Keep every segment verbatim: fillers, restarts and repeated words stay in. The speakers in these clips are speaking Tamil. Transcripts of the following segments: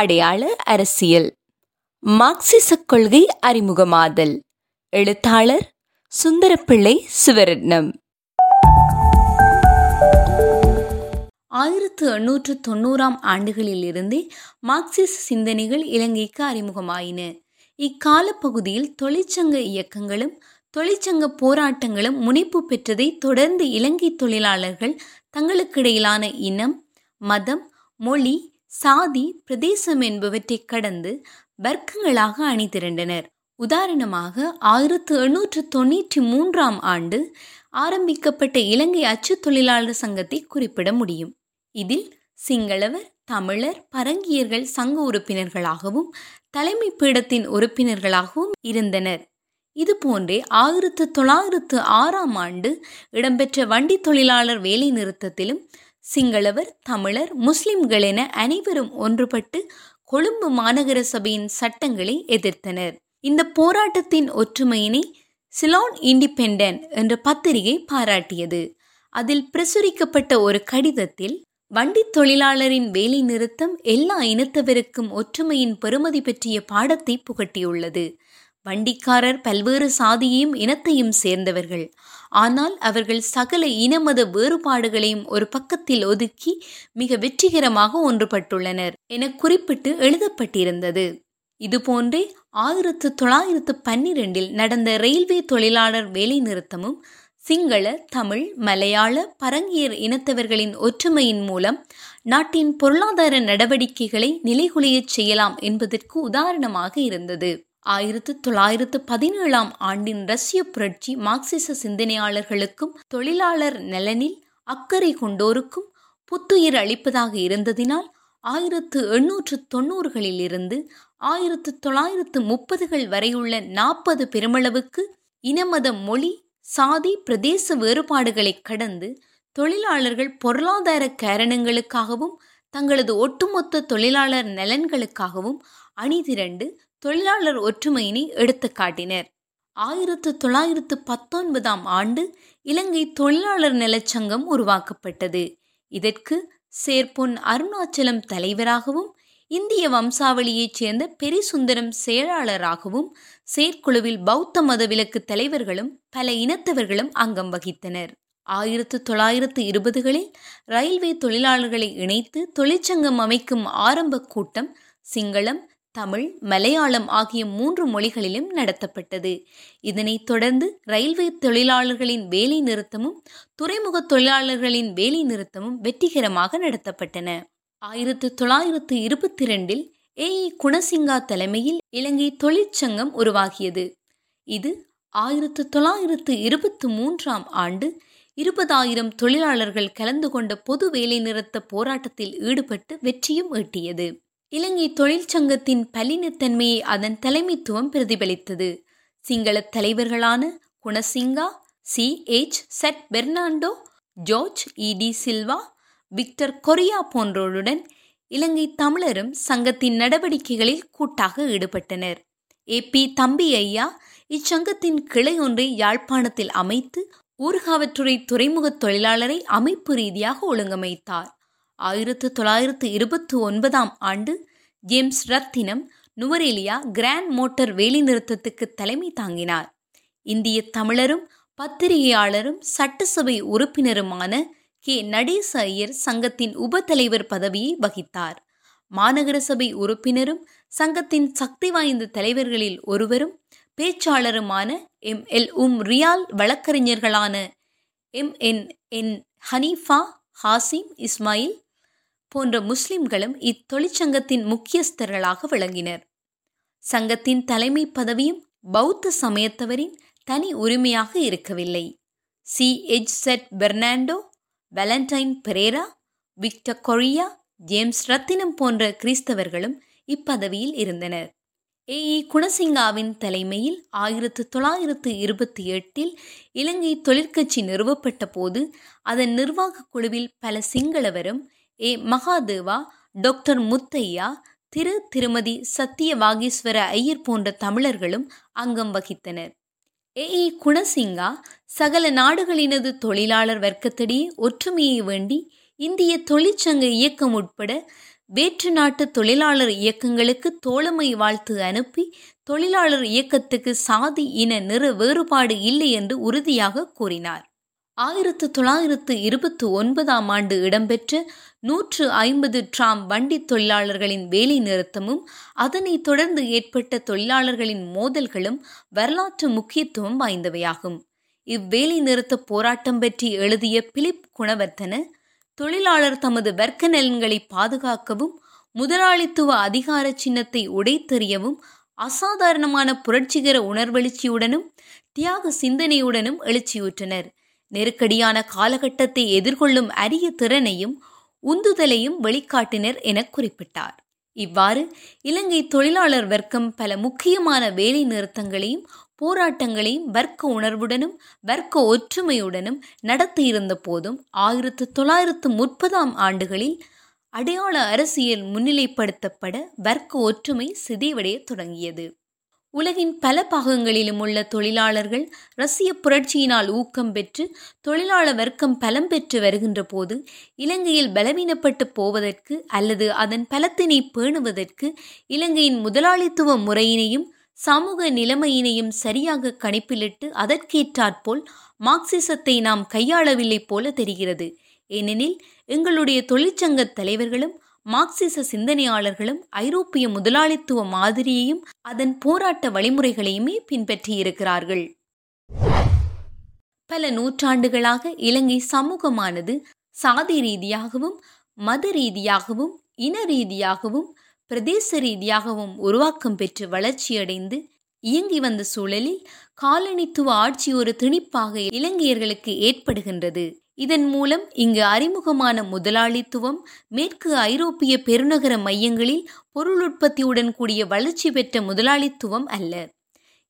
அடையாள அரசியல். மாக்ஸ்சிசக் கொள்கை அறிமுகமாதல். எழுத்தாளர் சுந்தரப்பிள்ளை சிவரத்னம். ஆயிரத்து எண்ணூற்று தொண்ணூறாம் ஆண்டுகளில் இருந்தே மார்க்சிஸ்ட் சிந்தனைகள் இலங்கைக்கு அறிமுகமாயின. இக்கால பகுதியில் தொழிற்சங்க இயக்கங்களும் தொழிற்சங்க போராட்டங்களும் முனைப்பு பெற்றதை தொடர்ந்து இலங்கை தொழிலாளர்கள் தங்களுக்கிடையிலான இனம், மதம், மொழி, சாதி, பிரதேசம் என்பவற்றை கடந்து வர்க்கங்களாக அணி திரண்டனர். உதாரணமாக ஆயிரத்து எண்ணூற்று தொன்னூற்றி மூன்றாம் ஆண்டு ஆரம்பிக்கப்பட்ட இலங்கை அச்சு தொழிலாளர் சங்கத்தை குறிப்பிட முடியும். இதில் சிங்களவர், தமிழர், பரங்கியர்கள் சங்க உறுப்பினர்களாகவும் தலைமை பீடத்தின் உறுப்பினர்களாகவும் இருந்தனர். இதுபோன்றே ஆயிரத்து தொள்ளாயிரத்து ஆறாம் ஆண்டு இடம்பெற்ற வண்டி தொழிலாளர் வேலை நிறுத்தத்திலும் சிங்களவர், தமிழர், முஸ்லிம்கள் என அனைவரும் ஒன்றுபட்டு கொழும்பு மாநகர சபையின் சட்டங்களை எதிர்த்தனர். இந்த போராட்டத்தின் ஒற்றுமையினை சிலோன் இன்டிபெண்டன்ட் என்ற பத்திரிகை பாராட்டியது. அதில் பிரசுரிக்கப்பட்ட ஒரு கடிதத்தில் வண்டி தொழிலாளரின் வேலை நிறுத்தம் எல்லா இனத்தவருக்கும் ஒற்றுமையின் பெருமதி பற்றிய பாடத்தை புகட்டியுள்ளது. வண்டிக்காரர் பல்வேறு சாதியையும் இனத்தையும் சேர்ந்தவர்கள். ஆனால் அவர்கள் சகல இனமத வேறுபாடுகளையும் ஒரு பக்கத்தில் ஒதுக்கி மிக வெற்றிகரமாக ஒன்றுபட்டுள்ளனர் என குறிப்பிட்டு எழுதப்பட்டிருந்தது. இதுபோன்றே ஆயிரத்து தொள்ளாயிரத்து பன்னிரெண்டில் நடந்த ரயில்வே தொழிலாளர் வேலை நிறுத்தமும் சிங்கள, தமிழ், மலையாள, பரங்கியர் இனத்தவர்களின் ஒற்றுமையின் மூலம் நாட்டின் பொருளாதார நடவடிக்கைகளை நிலைகுலையச் செய்யலாம் என்பதற்கு உதாரணமாக இருந்தது. ஆயிரத்து தொள்ளாயிரத்து பதினேழாம் ஆண்டின் ரஷ்ய புரட்சி மார்க்சிச சிந்தனையாளர்களுக்கும் தொழிலாளர் நலனில் அக்கறை கொண்டோருக்கும் புத்துயிர் அளிப்பதாக இருந்ததினால் ஆயிரத்து எண்ணூற்று தொன்னூறுகளில் இருந்து ஆயிரத்து தொள்ளாயிரத்து முப்பதுகள் வரையுள்ள நாற்பது பெருமளவுக்கு இனமத, மொழி, சாதி, பிரதேச வேறுபாடுகளை கடந்து தொழிலாளர்கள் பொருளாதார காரணங்களுக்காகவும் தங்களது ஒட்டுமொத்த தொழிலாளர் நலன்களுக்காகவும் அணிதிரண்டு தொழிலாளர் ஒற்றுமையினை எடுத்து காட்டினர். ஆயிரத்து தொள்ளாயிரத்து பத்தொன்பதாம் ஆண்டு இலங்கை தொழிலாளர் நலச்சங்கம் உருவாக்கப்பட்டது. இதற்கு சேர் பொன் அருணாச்சலம் தலைவராகவும் இந்திய வம்சாவளியைச் சேர்ந்த பெரிசுந்தரம் செயலாளராகவும் செயற்குழுவில் பௌத்த மதவிலக்கு தலைவர்களும் பல இனத்தவர்களும் அங்கம் வகித்தனர். ஆயிரத்து தொள்ளாயிரத்து இருபதுகளில் ரயில்வே தொழிலாளர்களை இணைத்து தொழிற்சங்கம் அமைக்கும் ஆரம்ப கூட்டம் சிங்களம், தமிழ், மலையாளம் ஆகிய மூன்று மொழிகளிலும் நடத்தப்பட்டது. இதனைத் தொடர்ந்து ரயில்வே தொழிலாளர்களின் வேலை நிறுத்தமும் துறைமுக தொழிலாளர்களின் வேலை நிறுத்தமும் வெற்றிகரமாக நடத்தப்பட்டன. ஆயிரத்து தொள்ளாயிரத்து இருபத்தி இரண்டில் ஏ இ குணசிங்கா தலைமையில் இலங்கை தொழிற்சங்கம் உருவாகியது. இது ஆயிரத்து தொள்ளாயிரத்து இருபத்தி மூன்றாம் ஆண்டு இருபதாயிரம் தொழிலாளர்கள் கலந்து கொண்ட பொது வேலை நிறுத்த போராட்டத்தில் ஈடுபட்டு வெற்றியும் ஈட்டியது. இலங்கை தொழிற்சங்கத்தின் பலினத்தன்மையை அதன் தலைமைத்துவம் பிரதிபலித்தது. சிங்கள தலைவர்களான Goonesinha, C H Z Fernando, George E de Silva, Victor Corea போன்றோருடன் இலங்கை தமிழரும் சங்கத்தின் நடவடிக்கைகளில் கூட்டாக ஈடுபட்டனர். ஏ பி தம்பி ஐயா இச்சங்கத்தின் கிளை ஒன்றை யாழ்ப்பாணத்தில் அமைத்து ஊர்காவற்றுறை துறைமுக தொழிலாளரை அமைப்பு ரீதியாக ஒழுங்கமைத்தார். ஆயிரத்து தொள்ளாயிரத்து இருபத்தி ஒன்பதாம் ஆண்டு ஜேம்ஸ் ரத்தினம் நுவரெலியா கிராண்ட் மோட்டார் வேலைநிறுத்தத்துக்கு தலைமை தாங்கினார். இந்திய தமிழரும் பத்திரிகையாளரும் சட்டசபை உறுப்பினருமான கே நடேச ஐயர் சங்கத்தின் உப தலைவர் பதவியை வகித்தார். மாநகர சபை உறுப்பினரும் சங்கத்தின் சக்தி வாய்ந்த தலைவர்களில் ஒருவரும் பேச்சாளருமான எம் உம் ரியால் வழக்கறிஞர்களான M N Hanifa, Hashim Ismail போன்ற முஸ்லிம்களும் இத்தொழிற்சங்கத்தின் முக்கியஸ்தர்களாக விளங்கினர். சங்கத்தின் தலைமை பதவியும் பௌத்த சமயத்தவரின் தனி உரிமையாக இருக்கவில்லை. C H Z Fernando, Valentine Perera, Victor Corea, James Rathinam போன்ற கிறிஸ்தவர்களும் இப்பதவியில் இருந்தனர். ஏ இ குணசிங்காவின் தலைமையில் ஆயிரத்து தொள்ளாயிரத்து இருபத்தி எட்டில் இலங்கை தொழிற்கட்சி நிறுவப்பட்ட போது அதன் நிர்வாக குழுவில் பல சிங்களவரும் ஏ மகாதேவா, டாக்டர் முத்தையா, திரு திருமதி சத்திய வாகேஸ்வர ஐயர் போன்ற தமிழர்களும் அங்கம் வகித்தனர். ஏ இ குணசிங்கா சகல நாடுகளினது தொழிலாளர் வர்க்கத்திடையே ஒற்றுமையை வேண்டி இந்திய தொழிற்சங்க இயக்கம் உட்பட வேற்று நாட்டு தொழிலாளர் இயக்கங்களுக்கு தோழமை வாழ்த்து அனுப்பி தொழிலாளர் இயக்கத்துக்கு சாதி இன நிற வேறுபாடு இல்லை என்று உறுதியாக கூறினார். ஆயிரத்து தொள்ளாயிரத்து இருபத்தி ஒன்பதாம் ஆண்டு இடம்பெற்ற நூற்று ஐம்பது டிராம் வண்டி தொழிலாளர்களின் வேலை நிறுத்தமும் அதனைத் தொடர்ந்து ஏற்பட்ட தொழிலாளர்களின் மோதல்களும் வரலாற்று முக்கியத்துவம் வாய்ந்தவையாகும். இவ்வேலை நிறுத்த போராட்டம் பற்றி எழுதிய பிலிப் குணவர்த்தன, தொழிலாளர் தமது வர்க்க நலன்களை பாதுகாக்கவும் முதலாளித்துவ அதிகார சின்னத்தை உடைத்தெறியவும் அசாதாரணமான புரட்சிகர உணர்வெழுச்சியுடனும் தியாக சிந்தனையுடனும் எழுச்சியுற்றனர். நெருக்கடியான காலகட்டத்தை எதிர்கொள்ளும் அரிய திறனையும் உந்துதலையும் வெளிக்காட்டினர் என குறிப்பிட்டார். இவ்வாறு இலங்கை தொழிலாளர் வர்க்கம் பல முக்கியமான வேலை நிறுத்தங்களையும் போராட்டங்களையும் வர்க்க உணர்வுடனும் வர்க்க ஒற்றுமையுடனும் நடத்தியிருந்த போதும் ஆயிரத்து தொள்ளாயிரத்து முப்பதாம் ஆண்டுகளில் அடையாள அரசியல் முன்னிலைப்படுத்தப்பட வர்க்க ஒற்றுமை சிதைவடைய தொடங்கியது. உலகின் பல பாகங்களிலும் உள்ள தொழிலாளர்கள் ரஷ்ய புரட்சியினால் ஊக்கம் பெற்று தொழிலாளர் வர்க்கம் பலம் பெற்று வருகின்ற போது இலங்கையில் பலவீனப்பட்டு போவதற்கு அல்லது அதன் பலத்தினை பேணுவதற்கு இலங்கையின் முதலாளித்துவ முறையினையும் சமூக நிலைமையினையும் சரியாக கணிப்பிலிட்டு அதற்கேற்றாற்போல் மார்க்சிசத்தை நாம் கையாளவில்லை போல தெரிகிறது. ஏனெனில் எங்களுடைய தொழிற்சங்க தலைவர்களும் மார்க்சிச சிந்தனையாளர்களும் ஐரோப்பிய முதலாளித்துவ மாதிரியையும் அதன் போராட்ட வழிமுறைகளையுமே பின்பற்றியிருக்கிறார்கள். பல நூற்றாண்டுகளாக இலங்கை சமூகமானது சாதி ரீதியாகவும் மத ரீதியாகவும் இன ரீதியாகவும் பிரதேச ரீதியாகவும் உருவாக்கம் பெற்று வளர்ச்சியடைந்து இயங்கி வந்த சூழலில் காலனித்துவ ஆட்சி ஒரு திணிப்பாக இலங்கையர்களுக்கு ஏற்படுகின்றது. இதன் மூலம் இங்கு அறிமுகமான முதலாளித்துவம் மேற்கு ஐரோப்பிய பெருநகர மையங்களில் பொருள் உற்பத்தியுடன் கூடிய வளர்ச்சி பெற்ற முதலாளித்துவம் அல்ல.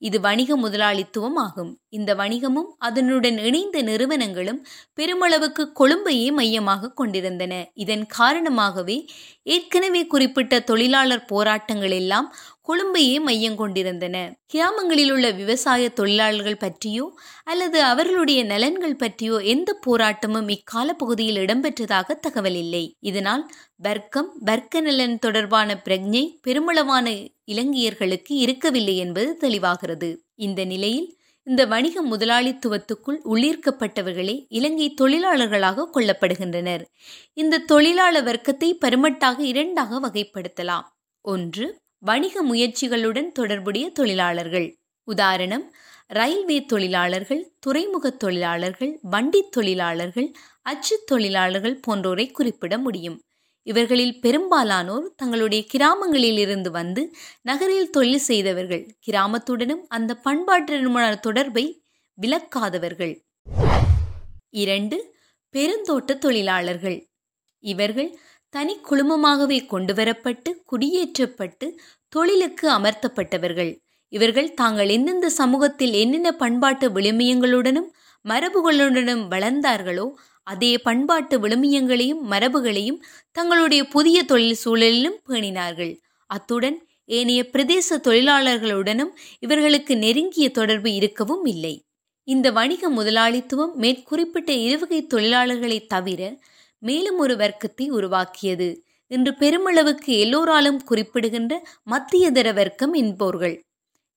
இது வணிக முதலாளித்துவம் ஆகும். இந்த வணிகமும் அதனுடன் இணைந்த நிறுவனங்களும் பெருமளவுக்கு கொழும்பையே மையமாக கொண்டிருந்தன. இதன் காரணமாகவே ஏற்கனவே குறிப்பிட்ட தொழிலாளர் போராட்டங்கள் எல்லாம் கொழும்பையே மையம் கொண்டிருந்தன. கிராமங்களில் உள்ள விவசாய தொழிலாளர்கள் பற்றியோ அல்லது அவர்களுடைய நலன்கள் பற்றியோ எந்த போராட்டமும் இக்கால பகுதியில் இடம்பெற்றதாக தகவல் இல்லை. இதனால் வர்க்கம் வர்க்க நலன் தொடர்பான பிரஜை பெருமளவான இலங்கையர்களுக்கு இருக்கவில்லை என்பது தெளிவாகிறது. இந்த நிலையில் இந்த வணிக முதலாளித்துவத்துக்குள் உள்ளீர்க்கப்பட்டவர்களே இலங்கை தொழிலாளர்களாக கொள்ளப்படுகின்றனர். இந்த தொழிலாளர் வர்க்கத்தை பருமட்டாக இரண்டாக வகைப்படுத்தலாம். ஒன்று, வணிக முயற்சிகளுடன் தொடர்புடைய தொழிலாளர்கள். உதாரணம், ரயில்வே தொழிலாளர்கள், துறைமுக தொழிலாளர்கள், வண்டி தொழிலாளர்கள், அச்சு தொழிலாளர்கள் போன்றோரை குறிப்பிட முடியும். இவர்களில் பெரும்பாலானோர் தங்களுடைய கிராமங்களில் இருந்து வந்து நகரில் தொழில் செய்தவர்கள், கிராமத்துடனும் அந்த பண்பாட்டுடனான தொடர்பை விலக்காதவர்கள். இரண்டு, பெருந்தோட்ட தொழிலாளர்கள். இவர்கள் தனி குழுமமாகவே கொண்டுவரப்பட்டு குடியேற்றப்பட்டு தொழிலுக்கு அமர்த்தப்பட்டவர்கள். இவர்கள் தாங்கள் எந்தெந்த சமூகத்தில் என்னென்ன பண்பாட்டு விழுமியங்களுடனும் மரபுகளுடனும் வளர்ந்தார்களோ அதே பண்பாட்டு விழுமியங்களையும் மரபுகளையும் தங்களுடைய புதிய தொழில் சூழலிலும் பேணினார்கள். அத்துடன் ஏனைய பிரதேச தொழிலாளர்களுடனும் இவர்களுக்கு நெருங்கிய தொடர்பு இருக்கவும் இல்லை. இந்த வணிக முதலாளித்துவம் மேற்குறிப்பிட்ட இருவகை தொழிலாளர்களை தவிர மேலும் ஒரு வர்க்கத்தை உருவாக்கியது. இன்று பெருமளவுக்கு எல்லோராலும் குறிப்பிடுகின்ற மத்தியதர வர்க்கம் என்போர்கள்.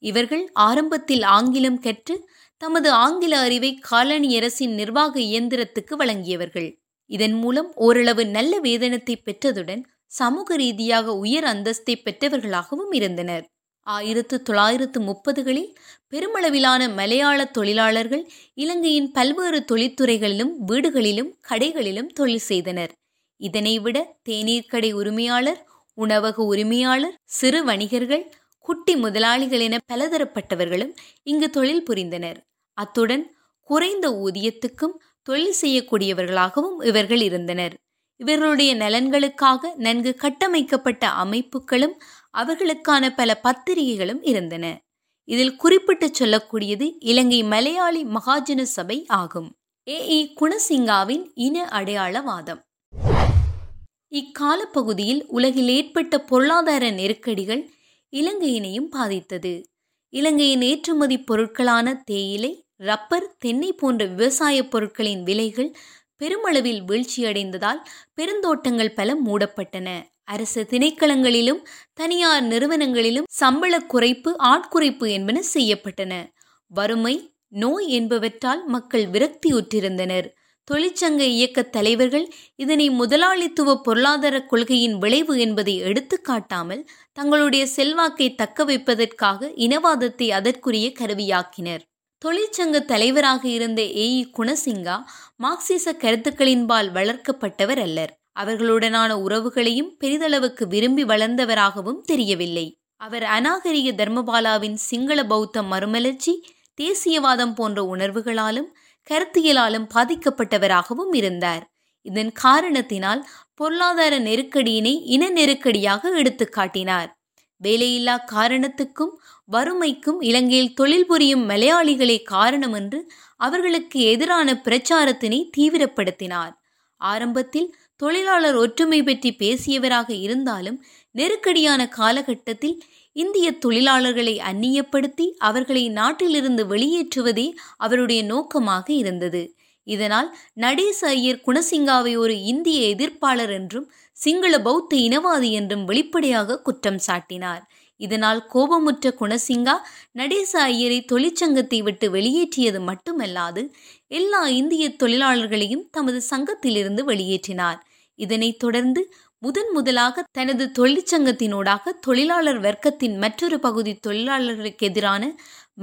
இவர்கள் ஆரம்பத்தில் ஆங்கிலம் கற்று தமது ஆங்கில அறிவை காலனி அரசின் நிர்வாக இயந்திரத்துக்கு வழங்கியவர்கள். இதன் மூலம் ஓரளவு நல்ல வேதனத்தை பெற்றதுடன் சமூக ரீதியாக உயர் அந்தஸ்தை பெற்றவர்களாகவும் இருந்தனர். ஆயிரத்து தொள்ளாயிரத்து முப்பதுகளில் பெருமளவிலான மலையாள தொழிலாளர்கள் இலங்கையின் பல்வேறு தொழிற்துறைகளிலும் வீடுகளிலும் கடைகளிலும் தொழில் செய்தனர். இதனைவிட தேநீர் கடை உரிமையாளர், உணவக உரிமையாளர், சிறு வணிகர்கள், குட்டி முதலாளிகள் என பலதரப்பட்டவர்களும் இங்கு தொழில் புரிந்தனர். அத்துடன் குறைந்த ஊதியத்துக்கும் தொழில் செய்யக்கூடியவர்களாகவும் இவர்கள் இருந்தனர். இவர்களுடைய நலன்களுக்காக நன்கு கட்டமைக்கப்பட்ட அமைப்புகளும் அவர்களுக்கான பல பத்திரிகைகளும் இருந்தன. இதில் குறிப்பிட்டு சொல்லக்கூடியது இலங்கை மலையாளி மகாஜன சபை ஆகும். ஏ இ குணசிங்காவின் இன அடையாளவாதம். இக்கால பகுதியில் உலகில் ஏற்பட்ட பொருளாதார நெருக்கடிகள் இலங்கையினையும் பாதித்தது. இலங்கையின் ஏற்றுமதி பொருட்களான தேயிலை, ரப்பர், தென்னை போன்ற விவசாய பொருட்களின் விலைகள் பெருமளவில் வீழ்ச்சியடைந்ததால் பெருந்தோட்டங்கள் பல மூடப்பட்டன. அரசு திணைக்களங்களிலும் தனியார் நிறுவனங்களிலும் சம்பள குறைப்பு, ஆட்குறைப்பு என்பன செய்யப்பட்டன. வறுமை, நோய் என்பவற்றால் மக்கள் விரக்தியுற்றிருந்தனர். தொழிற்சங்க இயக்க தலைவர்கள் இதனை முதலாளித்துவ பொருளாதார கொள்கையின் விளைவு என்பதை எடுத்து காட்டாமல் தங்களுடைய செல்வாக்கை தக்க வைப்பதற்காக இனவாதத்தை அதற்குரிய கருவியாக்கினர். தொழிற்சங்க தலைவராக இருந்த ஏ இ குணசிங்கா மார்க்சிச கருத்துக்களின்பால் வளர்க்கப்பட்டவர் அல்லர். அவர்களுடனான உறவுகளையும் பெரிதளவுக்கு விரும்பி வளர்ந்தவராகவும் தெரியவில்லை. அவர் அநாகரிக தர்மபாலாவின் சிங்கள பௌத்தம் மறுமலர்ச்சி, தேசியவாதம் போன்ற உணர்வுகளாலும் கருத்தியலாலும் பாதிக்கப்பட்டவராகவும் இருந்தார். இதன் காரணத்தினால் பொருளாதார நெருக்கடியினை இன நெருக்கடியாக எடுத்து காட்டினார். வேலையில்லா காரணத்துக்கும் வறுமைக்கும் இலங்கையில் தொழில் புரியும் மலையாளிகளே காரணம் என்று அவர்களுக்கு எதிரான பிரச்சாரத்தினை தீவிரப்படுத்தினார். ஆரம்பத்தில் தொழிலாளர் ஒற்றுமை பற்றி பேசியவராக இருந்தாலும் நெருக்கடியான காலகட்டத்தில் இந்திய தொழிலாளர்களை அந்நியப்படுத்தி அவர்களை நாட்டிலிருந்து வெளியேற்றுவதே அவருடைய நோக்கமாக இருந்தது. இதனால் நடேச ஐயர் குணசிங்காவை ஒரு இந்திய எதிர்ப்பாளர் என்றும் சிங்கள பௌத்த இனவாதி என்றும் வெளிப்படையாக குற்றம் சாட்டினார். இதனால் கோபமுற்ற குணசிங்கா நடேச ஐயரை தொழிற்சங்கத்தை விட்டு வெளியேற்றியது மட்டுமல்லாது எல்லா இந்திய தொழிலாளர்களையும் தமது சங்கத்திலிருந்து வெளியேற்றினார். இதனைத் தொடர்ந்து முதன் முதலாக தனது தொழிற்சங்கத்தினூடாக தொழிலாளர் வர்க்கத்தின் மற்றொரு பகுதி தொழிலாளர்களுக்கு எதிரான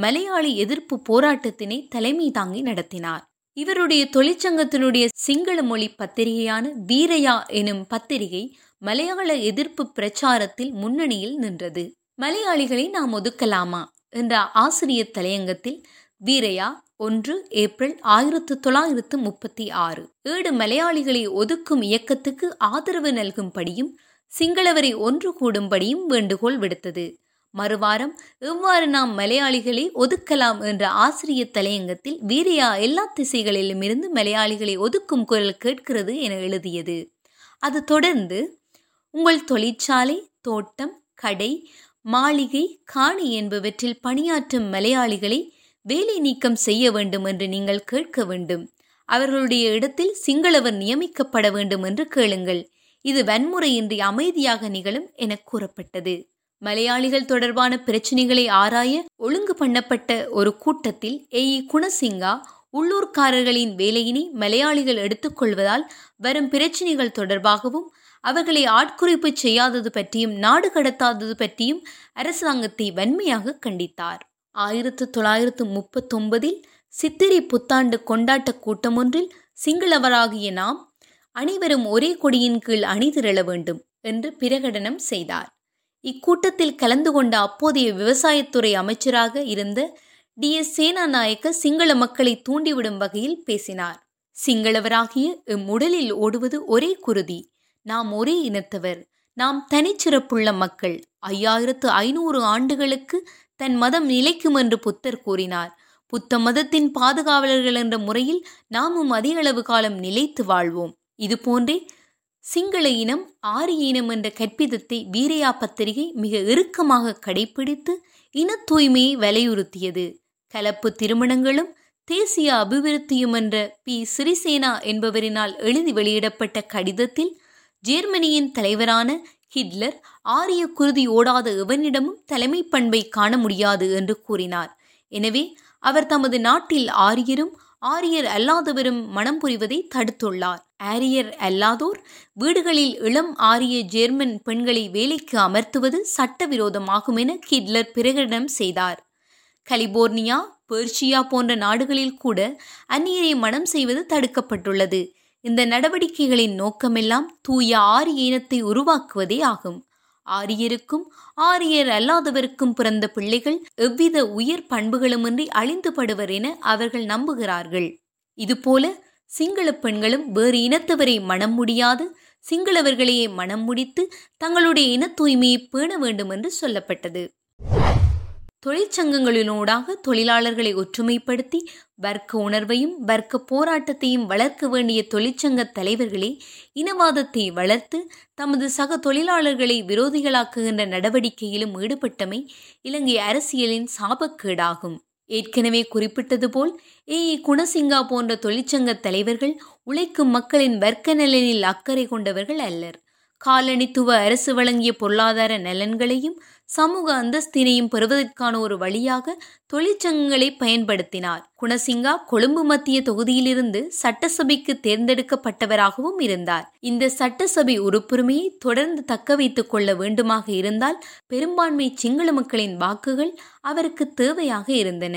மலையாளி எதிர்ப்பு போராட்டத்தினை தலைமை தாங்கி நடத்தினார். இவருடைய தொழிற்சங்கத்தினுடைய சிங்கள மொழி பத்திரிகையான வீரையா எனும் பத்திரிகை மலையாள எதிர்ப்பு பிரச்சாரத்தில் முன்னணியில் நின்றது. மலையாளிகளை நாம் ஒதுக்கலாமா என்ற ஆசிரியர் தலையங்கத்தில் வீரையா ஒன்று ஏப்ரல் ஆயிரத்து தொள்ளாயிரத்து முப்பத்தி ஆறு ஏழு மலையாளிகளை ஒதுக்கும் இயக்கத்துக்கு ஆதரவு நல்கும்படியும் சிங்களவரை ஒன்று கூடும்படியும் வேண்டுகோள் விடுத்தது. மறுவாரம் எவ்வாறு நாம் மலையாளிகளை ஒதுக்கலாம் என்ற ஆசிரியர் தலையங்கத்தில் வீரையா எல்லா திசைகளிலும் இருந்து மலையாளிகளை ஒதுக்கும் குரல் கேட்கிறது என எழுதியது. அது தொடர்ந்து உங்கள் தொழிற்சாலை, தோட்டம், கடை, மாளிகை, காணி என்பவற்றில் பணியாற்றும் மலையாளிகளை வேலை நீக்கம் செய்ய வேண்டும் என்று நீங்கள் கேட்க வேண்டும். அவர்களுடைய இடத்தில் சிங்களவர் நியமிக்கப்பட வேண்டும் என்று கேளுங்கள். இது வன்முறையின்றி அமைதியாக நிகழும் என கூறப்பட்டது. மலையாளிகள் தொடர்பான பிரச்சனைகளை ஆராய ஒழுங்கு பண்ணப்பட்ட ஒரு கூட்டத்தில் ஏ இ குணசிங்கா உள்ளூர்காரர்களின் வேலையினை மலையாளிகள் எடுத்துக்கொள்வதால் வரும் பிரச்சனைகள் தொடர்பாகவும் அவர்களை ஆட்குறைப்பு செய்யாதது பற்றியும் நாடு கடத்தாதது பற்றியும் அரசாங்கத்தை வன்மையாக கண்டித்தார். ஆயிரத்து தொள்ளாயிரத்து முப்பத்தி ஒன்பதில் சித்திரை புத்தாண்டு கொண்டாட்ட கூட்டம் ஒன்றில் சிங்களவராகிய நாம் அனைவரும் ஒரே கொடியின் கீழ் அணிதிரள வேண்டும் என்று பிரகடனம் செய்தார். இக்கூட்டத்தில் கலந்து கொண்ட அப்போதைய விவசாயத்துறை அமைச்சராக இருந்த டி எஸ் சேனாநாயக்க சிங்கள மக்களை தூண்டிவிடும் வகையில் பேசினார். சிங்களவராகிய எம் உடலில் ஓடுவது ஒரே குருதி. நாம் ஒரே இனத்தவர். நாம் தனிச்சிறப்புள்ள மக்கள். ஐயாயிரத்து ஐநூறு ஆண்டுகளுக்கு தன் மதம் நிலைக்கும் என்று புத்தர் கூறினார். புத்த மதத்தின் பாதுகாவலர்கள் என்ற முறையில் நாமும் அதிக அளவு காலம் நிலைத்து வாழ்வோம். இதுபோன்றே சிங்கள இனம், ஆரிய இனம் என்ற கற்பிதத்தை வீரையா பத்திரிகை மிக இறுக்கமாக கடைபிடித்து இன தூய்மையை வலியுறுத்தியது. கலப்பு திருமணங்களும் தேசிய அபிவிருத்தியும் என்ற பி சிரிசேனா என்பவரினால் எழுதி வெளியிடப்பட்ட கடிதத்தில் ஜெர்மனியின் தலைவரான ஹிட்லர் ஆரிய குருதி ஓடாத எவனிடமும் தலைமை பண்பை காண முடியாது என்று கூறினார். எனவே அவர் தமது நாட்டில் ஆரியரும் ஆரியர் அல்லாதவரும் மனம் புரிவதை தடுத்துள்ளார். ஆரியர் அல்லாதோர் வீடுகளில் இளம் ஆரிய ஜெர்மன் பெண்களை வேலைக்கு அமர்த்துவது சட்டவிரோதமாகும் என ஹிட்லர் பிரகடனம் செய்தார். கலிபோர்னியா, பெர்ஷியா போன்ற நாடுகளில் கூட அந்நியரை மனம் செய்வது தடுக்கப்பட்டுள்ளது. இந்த நடவடிக்கைகளின் நோக்கமெல்லாம் தூய ஆரிய இனத்தை உருவாக்குவதே ஆகும். ஆரியருக்கும் ஆரியர் அல்லாதவருக்கும் பிறந்த பிள்ளைகள் எவ்வித உயர் பண்புகளுமின்றி அழிந்துபடுவர் என அவர்கள் நம்புகிறார்கள். இதுபோல சிங்கள பெண்களும் வேறு இனத்தவரை மனம் முடியாது சிங்களவர்களையே மனம் முடித்து தங்களுடைய இன தூய்மையை பேண வேண்டும் என்று சொல்லப்பட்டது. தொழிற்சங்கங்களினூடாக தொழிலாளர்களை ஒற்றுமைப்படுத்தி வர்க்க உணர்வையும் வர்க்க போராட்டத்தையும் வளர்க்க வேண்டிய தொழிற்சங்க தலைவர்களே இனவாதத்தை வளர்த்து தமது சக தொழிலாளர்களை விரோதிகளாக்குகின்ற நடவடிக்கையிலும் ஈடுபட்டமை இலங்கை அரசியலின் சாபக்கேடாகும். ஏற்கனவே குறிப்பிட்டது போல் ஏ இ குணசிங்கா போன்ற தொழிற்சங்க தலைவர்கள் உழைக்கும் மக்களின் வர்க்க நலனில் அக்கறை கொண்டவர்கள் அல்லர். காலனித்துவ அரசு வழங்கிய பொருளாதார நலன்களையும் சமூக அந்தஸ்தினையும் பெறுவதற்கான ஒரு வழியாக தொழிற்சங்கங்களை பயன்படுத்தினார். குணசிங்கா கொழும்பு மத்திய தொகுதியிலிருந்து சட்டசபைக்கு தேர்ந்தெடுக்கப்பட்டவராகவும் இருந்தார். இந்த சட்டசபை உறுப்புரிமையை தொடர்ந்து தக்க வைத்துக் கொள்ள வேண்டுமாக இருந்தால் பெரும்பான்மை சிங்கள மக்களின் வாக்குகள் அவருக்கு தேவையாக இருந்தன.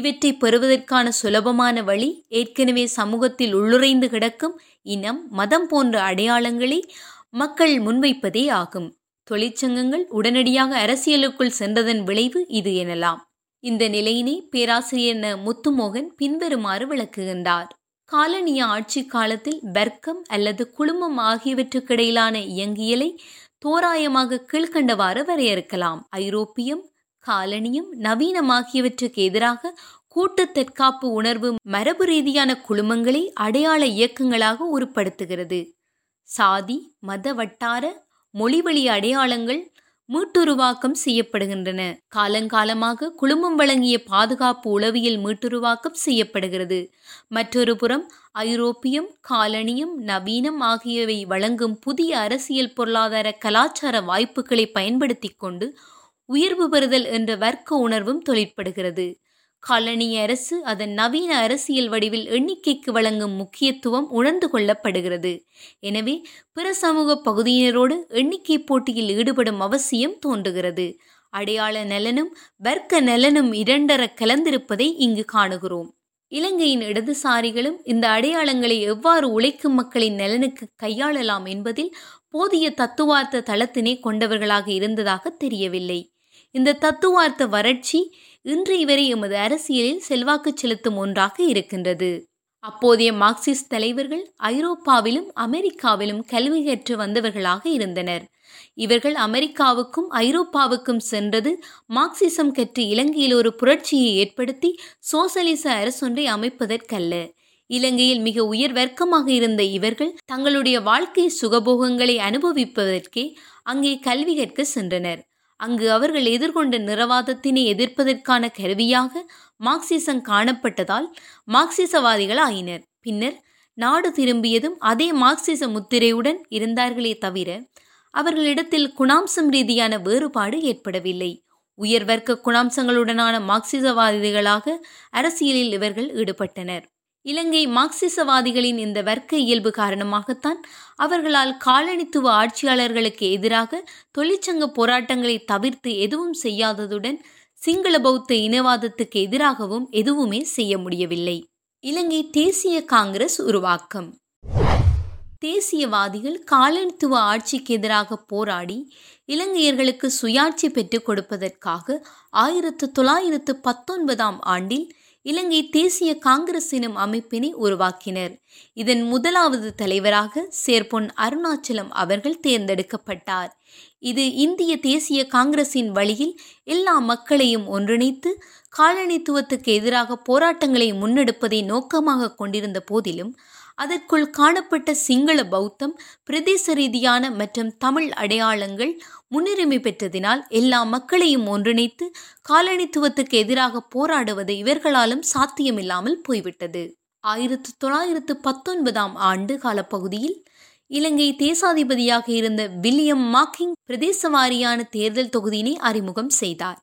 இவற்றை பெறுவதற்கான சுலபமான வழி ஏற்கனவே சமூகத்தில் உள்ளுரைந்து கிடக்கும் இனம், மதம் போன்ற அடையாளங்களை மக்கள் முன்வைப்பதே ஆகும். தொழிற்சங்கங்கள் உடனடியாக அரசியலுக்குள் சென்றதன் விளைவு இது எனலாம். இந்த நிலையினை பேராசிரியர் முத்துமோகன் பின்வருமாறு விளக்குகின்றார். காலனிய ஆட்சி காலத்தில் வர்க்கம் அல்லது குழுமம் ஆகியவற்றுக்கிடையிலான இயங்கியலை தோராயமாக கீழ்கண்டவாறு வரையறுக்கலாம். ஐரோப்பியம், காலனியம், நவீனம் ஆகியவற்றுக்கு எதிராக கூட்டு தற்காப்பு உணர்வு மரபு ரீதியான குழுமங்களை அடையாள இயக்கங்களாக உருப்படுத்துகிறது. சாதி, மத வட்டார, மொழிவழி அடையாளங்கள் மீட்டுருவாக்கம் செய்யப்படுகின்றன. காலங்காலமாக குழுமம் வழங்கிய பாதுகாப்பு உளவியல் மீட்டுருவாக்கம் செய்யப்படுகிறது. மற்றொரு புறம் ஐரோப்பியம், காலனியம், நவீனம் ஆகியவை வழங்கும் புதிய அரசியல், பொருளாதார, கலாச்சார வாய்ப்புகளை பயன்படுத்தி கொண்டு உயர்வு பெறுதல் என்ற வர்க்க உணர்வும் தொழிற்படுகிறது. காலனிய அரசு அதன் நவீன அரசியல் வடிவில் எண்ணிக்கைக்கு வழங்கும் முக்கியத்துவம் உணர்ந்து கொள்ளப்படுகிறது. எனவே பிற சமூக பகுதியினரோடு எண்ணிக்கை போட்டியில் ஈடுபடும் அவசியம் தோன்றுகிறது. அடையாள நலனும் வர்க்க நலனும் இரண்டர கலந்திருப்பதை இங்கு காணுகிறோம். இலங்கையின் இடதுசாரிகளும் இந்த அடையாளங்களை எவ்வாறு உழைக்கும் மக்களின் நலனுக்கு கையாளலாம் என்பதில் போதிய தத்துவார்த்த தளத்தினை கொண்டவர்களாக இருந்ததாக தெரியவில்லை. இந்த தத்துவார்த்த வறட்சி இன்றைய வரை எமது அரசியலில் செல்வாக்கு செலுத்தும் ஒன்றாக இருக்கின்றது. அப்போதைய மார்க்சிஸ்ட் தலைவர்கள் ஐரோப்பாவிலும் அமெரிக்காவிலும் கல்வி கற்று வந்தவர்களாக இருந்தனர். இவர்கள் அமெரிக்காவுக்கும் ஐரோப்பாவுக்கும் சென்றது மார்க்சிசம் கற்று இலங்கையில் ஒரு புரட்சியை ஏற்படுத்தி சோசலிச அரசொன்றை அமைப்பதற்கல்ல. இலங்கையில் மிக உயர் வர்க்கமாக இருந்த இவர்கள் தங்களுடைய வாழ்க்கை சுகபோகங்களை அனுபவிப்பதற்கே அங்கே கல்வி கற்க சென்றனர். அங்கு அவர்கள் எதிர்கொண்ட நிறவாதத்தினை எதிர்ப்பதற்கான கருவியாக மார்க்சிசம் காணப்பட்டதால் மார்க்சிசவாதிகள் ஆயினர். பின்னர் நாடு திரும்பியதும் அதே மார்க்சிச முத்திரையுடன் இருந்தார்களே தவிர அவர்களிடத்தில் குணாம்சம் ரீதியான வேறுபாடு ஏற்படவில்லை. உயர் வர்க்க குணாம்சங்களுடனான மார்க்சிசவாதிகளாக அரசியலில் இவர்கள் ஈடுபட்டனர். இலங்கை மார்க்சிசவாதிகளின் இந்த வர்க்க இயல்பு காரணமாகத்தான் அவர்களால் காலனித்துவ ஆட்சியாளர்களுக்கு எதிராக தொழிற்சங்க போராட்டங்களை தவிர்த்து எதுவும் செய்யாததுடன் சிங்கள பௌத்த இனவாதத்துக்கு எதிராகவும் எதுவுமே செய்ய முடியவில்லை. இலங்கை தேசிய காங்கிரஸ் உருவாக்கம். தேசியவாதிகள் காலனித்துவ ஆட்சிக்கு எதிராக போராடி இலங்கையர்களுக்கு சுயாட்சி பெற்றுக் கொடுப்பதற்காக ஆயிரத்து தொள்ளாயிரத்து பத்தொன்பதாம் ஆண்டில் இலங்கை தேசிய காங்கிரஸ் எனும் அமைப்பினை உருவாக்கினர். இதன் முதலாவது தலைவராக சேர் பொன் அருணாச்சலம் அவர்கள் தேர்ந்தெடுக்கப்பட்டார். இது இந்திய தேசிய காங்கிரஸின் வழியில் எல்லா மக்களையும் ஒன்றிணைத்து காலனித்துவத்துக்கு எதிராக போராட்டங்களை முன்னெடுப்பதை நோக்கமாக கொண்டிருந்த போதிலும் அதற்குள் காணப்பட்ட சிங்கள பௌத்தம், பிரதேச ரீதியான மற்றும் தமிழ் அடையாளங்கள் முன்னுரிமை பெற்றதினால் எல்லா மக்களையும் ஒன்றிணைத்து காலனித்துவத்துக்கு எதிராக போராடுவது இவர்களாலும் சாத்தியமில்லாமல் போய்விட்டது. ஆயிரத்தி தொள்ளாயிரத்து பத்தொன்பதாம் ஆண்டு காலப்பகுதியில் இலங்கை தேசாதிபதியாக இருந்த வில்லியம் மாக்கிங் பிரதேச வாரியான தேர்தல் தொகுதியினை அறிமுகம் செய்தார்.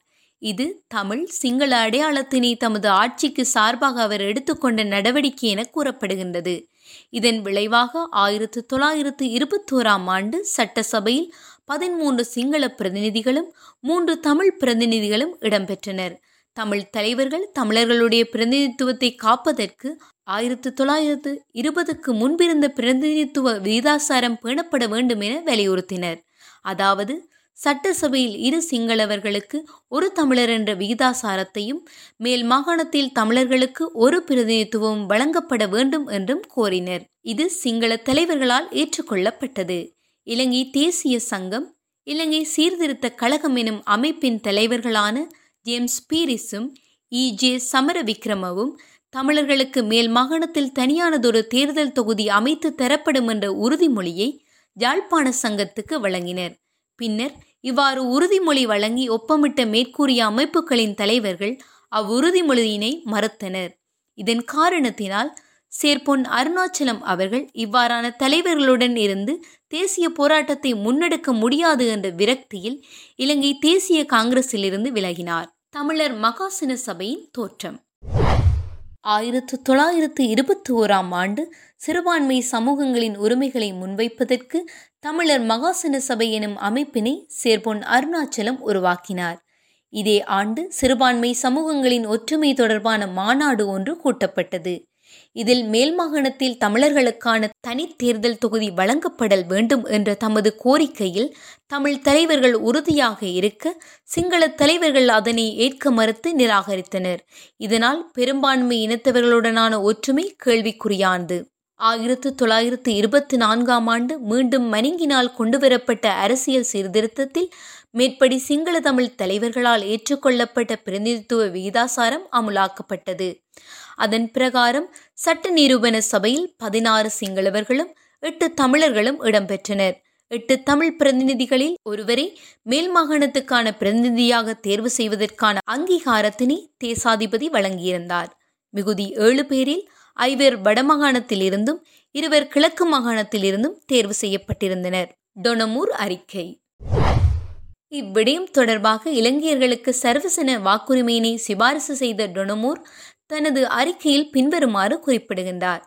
இது தமிழ் சிங்கள அடையாளத்தினை தமது ஆட்சிக்கு சார்பாக அவர் எடுத்துக்கொண்ட நடவடிக்கை என கூறப்படுகின்றது. இதன் விளைவாக ஆயிரத்தி தொள்ளாயிரத்து இருபத்தோராம் ஆண்டு சட்டசபையில் பதிமூன்று சிங்கள பிரதிநிதிகளும் மூன்று தமிழ் பிரதிநிதிகளும் இடம்பெற்றனர். தமிழ் தலைவர்கள் தமிழர்களுடைய பிரதிநிதித்துவத்தை காப்பதற்கு ஆயிரத்தி தொள்ளாயிரத்து இருபதுக்கு முன்பிருந்த பிரதிநிதித்துவ விகிதாசாரம் பேணப்பட வேண்டும் என வலியுறுத்தினர். அதாவது சட்டசபையில் இரு சிங்களவர்களுக்கு ஒரு தமிழர் என்ற விகிதாசாரத்தையும் மேல் மாகாணத்தில் தமிழர்களுக்கு ஒரு பிரதிநிதித்துவம் வழங்கப்பட வேண்டும் என்றும் கோரினர். இது சிங்கள தலைவர்களால் ஏற்றுக்கொள்ளப்பட்டது. இலங்கை தேசிய சங்கம், இலங்கை சீர்திருத்த கழகம் எனும் அமைப்பின் தலைவர்களான ஜேம்ஸ் பீரிஸும் இ ஜே சமரவிக்ரமவும் தமிழர்களுக்கு மேல் மாகாணத்தில் தனியானதொரு தேர்தல் தொகுதி அமைத்து தரப்படும் என்ற உறுதிமொழியை யாழ்ப்பாண சங்கத்துக்கு வழங்கினர். பின்னர் இவ்வாறு உறுதிமொழி வழங்கி ஒப்பமிட்ட மேற்கூறிய அமைப்புகளின் தலைவர்கள் அவ்வுறுதிமொழியினை மறுத்தனர். இதன் காரணத்தினால் சேர் பொன் அருணாச்சலம் அவர்கள் இவ்வாறான தலைவர்களுடன் இருந்து தேசிய போராட்டத்தை முன்னெடுக்க முடியாது என்ற விரக்தியில் இலங்கை தேசிய காங்கிரஸிலிருந்து விலகினார். தமிழர் மகாசன சபையின் தோற்றம். ஆயிரத்து தொள்ளாயிரத்து இருபத்தி ஓராம் ஆண்டு சிறுபான்மை சமூகங்களின் உரிமைகளை முன்வைப்பதற்கு தமிழர் மகாசன சபை எனும் அமைப்பினை சேர் பொன் அருணாச்சலம் உருவாக்கினார். இதே ஆண்டு சிறுபான்மை சமூகங்களின் ஒற்றுமை தொடர்பான மாநாடு ஒன்று கூட்டப்பட்டது. இதில் மேல்மாகாணத்தில் தமிழர்களுக்கான தனித்தேர்தல் தொகுதி வழங்கப்படல் வேண்டும் என்ற தமது கோரிக்கையில் தமிழ் தலைவர்கள் உறுதியாக இருக்க சிங்கள தலைவர்கள் அதனை ஏற்க மறுத்து நிராகரித்தனர். இதனால் பெரும்பான்மை இனத்தவர்களுடனான ஒற்றுமை கேள்விக்குறியானது. ஆயிரத்து தொள்ளாயிரத்து இருபத்தி நான்காம் ஆண்டு மீண்டும் மணிங்கினால் கொண்டுவரப்பட்ட அரசியல் சீர்திருத்தத்தில் மேற்படி சிங்கள தமிழ் தலைவர்களால் ஏற்றுக்கொள்ளப்பட்ட பிரதிநிதித்துவ விகிதாசாரம் அமுலாக்கப்பட்டது. அதன் பிரகாரம் சட்ட நிரூபண சபையில் பதினாறு சிங்களவர்களும் எட்டு தமிழர்களும் இடம்பெற்றனர். எட்டு தமிழ் பிரதிநிதிகளில் ஒருவரை மேல்மாகாணத்துக்கான பிரதிநிதியாக தேர்வு செய்வதற்கான அங்கீகாரத்தினை தேசாதிபதி வழங்கியிருந்தார். மிகுதி ஏழு பேரில் ஐவர் வடமாகாணத்தில் இருந்தும் இருவர் கிழக்கு மாகாணத்தில் இருந்தும் தேர்வு செய்யப்பட்டிருந்தனர். டொனமூர் அறிக்கை. இவ்விடயம் தொடர்பாக இலங்கையர்களுக்கு சர்வசன வாக்குரிமையினை சிபாரிசு செய்த டொனமூர் தனது அறிக்கையில் பின்வருமாறு குறிப்பிடுகின்றார்.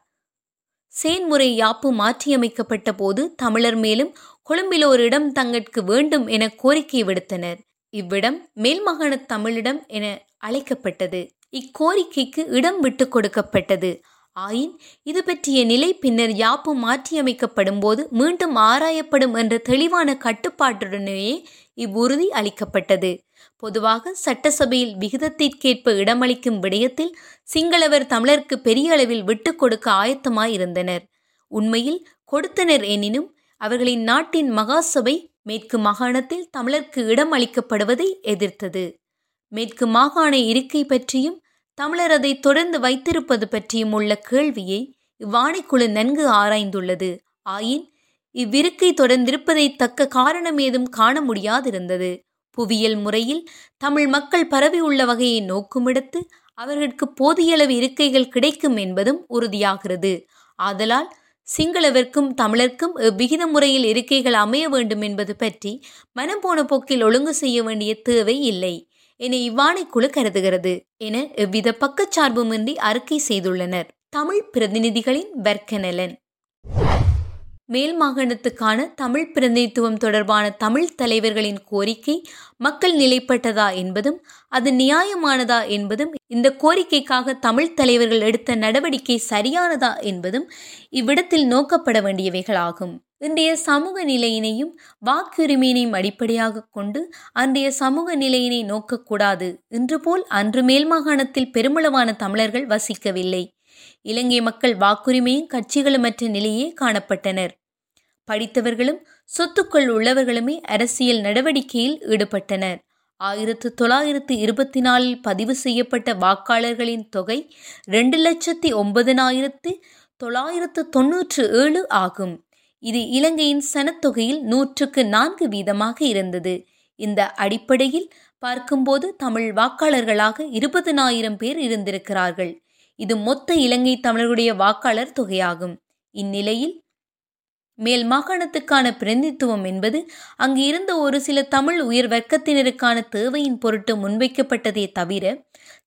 செயன்முறை யாப்பு மாற்றியமைக்கப்பட்ட போது தமிழர் மேலும் கொழும்பில் ஒரு இடம் தங்களுக்கு வேண்டும் என கோரிக்கை விடுத்தனர். இவ்விடம் மேல்மாகாண தமிழிடம் என அழைக்கப்பட்டது. இக்கோரிக்கைக்கு இடம் விட்டு கொடுக்கப்பட்டது. ஆயின் இது பற்றிய நிலை பின்னர் யாப்பு மாற்றியமைக்கப்படும் போது மீண்டும் ஆராயப்படும் என்ற தெளிவான கட்டுப்பாட்டுடனேயே இவ்வுறுதி அளிக்கப்பட்டது. பொதுவாக சட்டசபையில் விகிதத்திற்கேற்ப இடமளிக்கும் விடயத்தில் சிங்களவர் தமிழருக்கு பெரிய அளவில் விட்டு கொடுக்க ஆயத்தமாயிருந்தனர். உண்மையில் கொடுத்தனர். எனினும் அவர்களின் நாட்டின் மகாசபை மேற்கு மாகாணத்தில் தமிழருக்கு இடம் அளிக்கப்படுவதை எதிர்த்தது. மேற்கு மாகாண இருக்கை பற்றியும் தமிழர் அதை தொடர்ந்து வைத்திருப்பது பற்றியும் உள்ள கேள்வியை இவ்வாணைக்குழு நன்கு ஆராய்ந்துள்ளது. ஆயின் இவ்விருக்கை தொடர்ந்திருப்பதை தக்க காரணம் ஏதும் காண முடியாதிருந்தது. புவியியல் முறையில் தமிழ் மக்கள் பரவி உள்ள வகையை நோக்குமிடத்து அவர்களுக்கு போதியளவு இருக்கைகள் கிடைக்கும் என்பதும் உறுதியாகிறது. ஆதலால் சிங்களவர்க்கும் தமிழர்க்கும் விகித முறையில் இருக்கைகள் அமைய வேண்டும் என்பது பற்றி மனம் போன போக்கில் ஒழுங்கு செய்ய வேண்டிய தேவை இல்லை என இவ்வாணைக்குழு கருதுகிறது என எவ்வித பக்கச்சார்புமின்றி அறிக்கை செய்துள்ளனர். தமிழ் பிரதிநிதிகளின் வர்க்க நலன். மேல் மாகாணத்துக்கான தமிழ் பிரதிநிதித்துவம் தொடர்பான தமிழ் தலைவர்களின் கோரிக்கை மக்கள் நிலைப்பட்டதா என்பதும் அது நியாயமானதா என்பதும் இந்த கோரிக்கைக்காக தமிழ் தலைவர்கள் எடுத்த நடவடிக்கை சரியானதா என்பதும் இவ்விடத்தில் நோக்கப்பட வேண்டியவைகளாகும். இன்றைய சமூக நிலையினையும் வாக்குரிமையினையும் அடிப்படையாக கொண்டு அன்றைய சமூக நிலையினை நோக்கக்கூடாது. இன்று போல் அன்று மேல்மாகாணத்தில் பெருமளவான தமிழர்கள் வசிக்கவில்லை. இலங்கை மக்கள் வாக்குரிமையும் கட்சிகளுமற்ற நிலையே காணப்பட்டனர். படித்தவர்களும் சொத்துக்கள் உள்ளவர்களுமே அரசியல் நடவடிக்கையில் ஈடுபட்டனர். ஆயிரத்து தொள்ளாயிரத்து இருபத்தி நாலில் பதிவு செய்யப்பட்ட வாக்காளர்களின் தொகை இரண்டு லட்சத்தி ஒன்பதனாயிரத்து தொள்ளாயிரத்து தொன்னூற்று ஏழு ஆகும். இது இலங்கையின் சனத்தொகையில் நூற்றுக்கு நான்கு வீதமாக இருந்தது. இந்த அடிப்படையில் பார்க்கும்போது தமிழ் வாக்காளர்களாக இருபதனாயிரம் பேர் இருந்திருக்கிறார்கள். இது மொத்த இலங்கை தமிழருடைய வாக்காளர் தொகையாகும். இந்நிலையில் மேல் மாகாணத்துக்கான பிரதிநிதித்துவம் என்பது அங்கு இருந்த ஒரு சில தமிழ் உயர் வர்க்கத்தினருக்கான தேவையின் பொருட்டு முன்வைக்கப்பட்டதே தவிர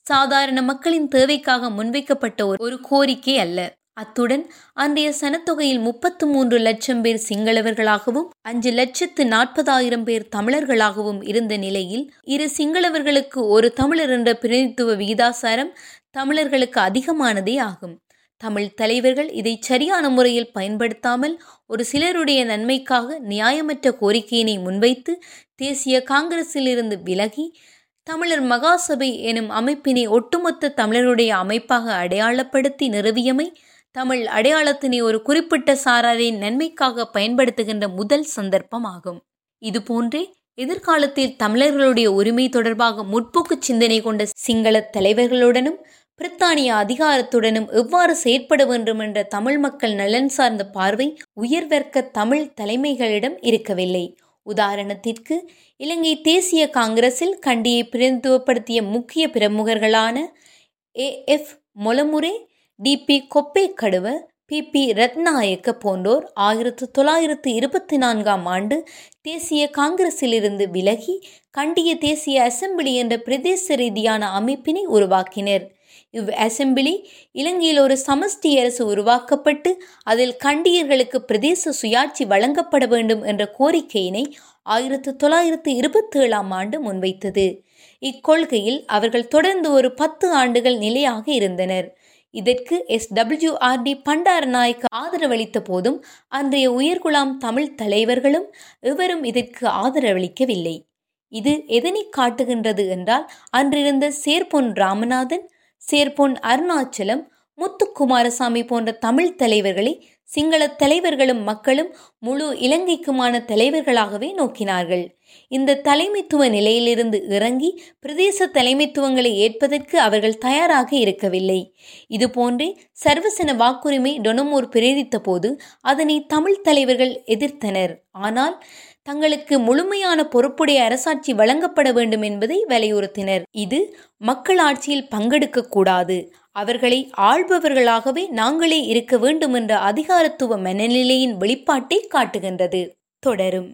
சாதாரண மக்களின் தேவைக்காக முன்வைக்கப்பட்ட ஒரு கோரிக்கை அல்ல. அத்துடன் அன்றைய சனத்தொகையில் முப்பத்து மூன்று லட்சம் பேர் சிங்களவர்களாகவும் அஞ்சு லட்சத்து நாற்பதாயிரம் பேர் தமிழர்களாகவும் இருந்த நிலையில் இரு சிங்களவர்களுக்கு ஒரு தமிழர் என்ற பிரதிநிதித்துவ விகிதாசாரம் தமிழர்களுக்கு அதிகமானதே ஆகும். தமிழ் தலைவர்கள் இதை சரியான முறையில் பயன்படுத்தாமல் ஒரு சிலருடைய நன்மைக்காக நியாயமற்ற கோரிக்கையினை முன்வைத்து தேசிய காங்கிரஸிலிருந்து விலகி தமிழர் மகாசபை எனும் அமைப்பினை ஒட்டுமொத்த தமிழருடைய அமைப்பாக அடையாளப்படுத்தி நிறுவியமை தமிழ் அடையாளத்தினை ஒரு குறிப்பிட்ட சாராரின் நன்மைக்காக பயன்படுத்துகின்ற முதல் சந்தர்ப்பமாகும். இதுபோன்றே எதிர்காலத்தில் தமிழர்களுடைய உரிமை தொடர்பாக முற்போக்கு சிந்தனை கொண்ட சிங்கள தலைவர்களுடனும் பிரித்தானிய அதிகாரத்துடனும் எவ்வாறு செயற்பட வேண்டும் என்ற தமிழ் மக்கள் நலன் சார்ந்த பார்வை உயர்வர்க்க தமிழ் தலைமைகளிடம் இருக்கவில்லை. உதாரணத்திற்கு இலங்கை தேசிய காங்கிரஸில் கண்டியை பிரதிநிதித்துவப்படுத்திய முக்கிய பிரமுகர்களான A F Molamure, D B Kobbekaduwa P B Ratnayake போன்றோர் ஆயிரத்து தொள்ளாயிரத்து இருபத்தி நான்காம் ஆண்டு தேசிய காங்கிரஸிலிருந்து விலகி கண்டிய தேசிய அசெம்பிளி என்ற பிரதேச ரீதியான அமைப்பினை உருவாக்கினர். இவ் அசெம்பிளி இலங்கையில் ஒரு சமஷ்டி அரசு உருவாக்கப்பட்டு அதில் கண்டியர்களுக்கு பிரதேச சுயாட்சி வழங்கப்பட வேண்டும் என்ற கோரிக்கையினை ஆயிரத்து தொள்ளாயிரத்து இருபத்தி ஏழாம் ஆண்டு முன்வைத்தது. இக்கொள்கையில் அவர்கள் தொடர்ந்து ஒரு பத்து ஆண்டுகள் நிலையாக இருந்தனர். இதற்கு எஸ்டபிள்யூஆர்டி பண்டாரநாயக்க ஆதரவளித்த போதும் அன்றைய உயர்குலாம் தமிழ் தலைவர்களும் எவரும் இதற்கு ஆதரவளிக்கவில்லை. இது எதனை காட்டுகின்றது என்றால் அன்றிருந்த சேர் பொன் ராமநாதன், சேர் பொன் அருணாச்சலம், முத்துக்குமாரசாமி போன்ற தமிழ் தலைவர்களை சிங்கள தலைவர்களும் மக்களும் முழு இலங்கைக்குமான தலைவர்களாகவே நோக்கினார்கள். இந்த தலைமைத்துவ நிலையிலிருந்து இறங்கி பிரதேச தலைமைத்துவங்களை ஏற்பதற்கு அவர்கள் தயாராக இருக்கவில்லை. இதுபோன்றே சர்வசன வாக்குரிமை டொனமோர் பிரேரித்த போது அதனை தமிழ் தலைவர்கள் எதிர்த்தனர். ஆனால் தங்களுக்கு முழுமையான பொறுப்புடைய அரசாட்சி வழங்கப்பட வேண்டும் என்பதை வலியுறுத்தினர். இது மக்களாட்சியில் பங்கெடுக்க கூடாது, அவர்களை ஆள்பவர்களாகவே நாங்களே இருக்க வேண்டும் என்ற அதிகாரத்துவ மனநிலையின் வெளிப்பாட்டை காட்டுகின்றது. தொடரும்.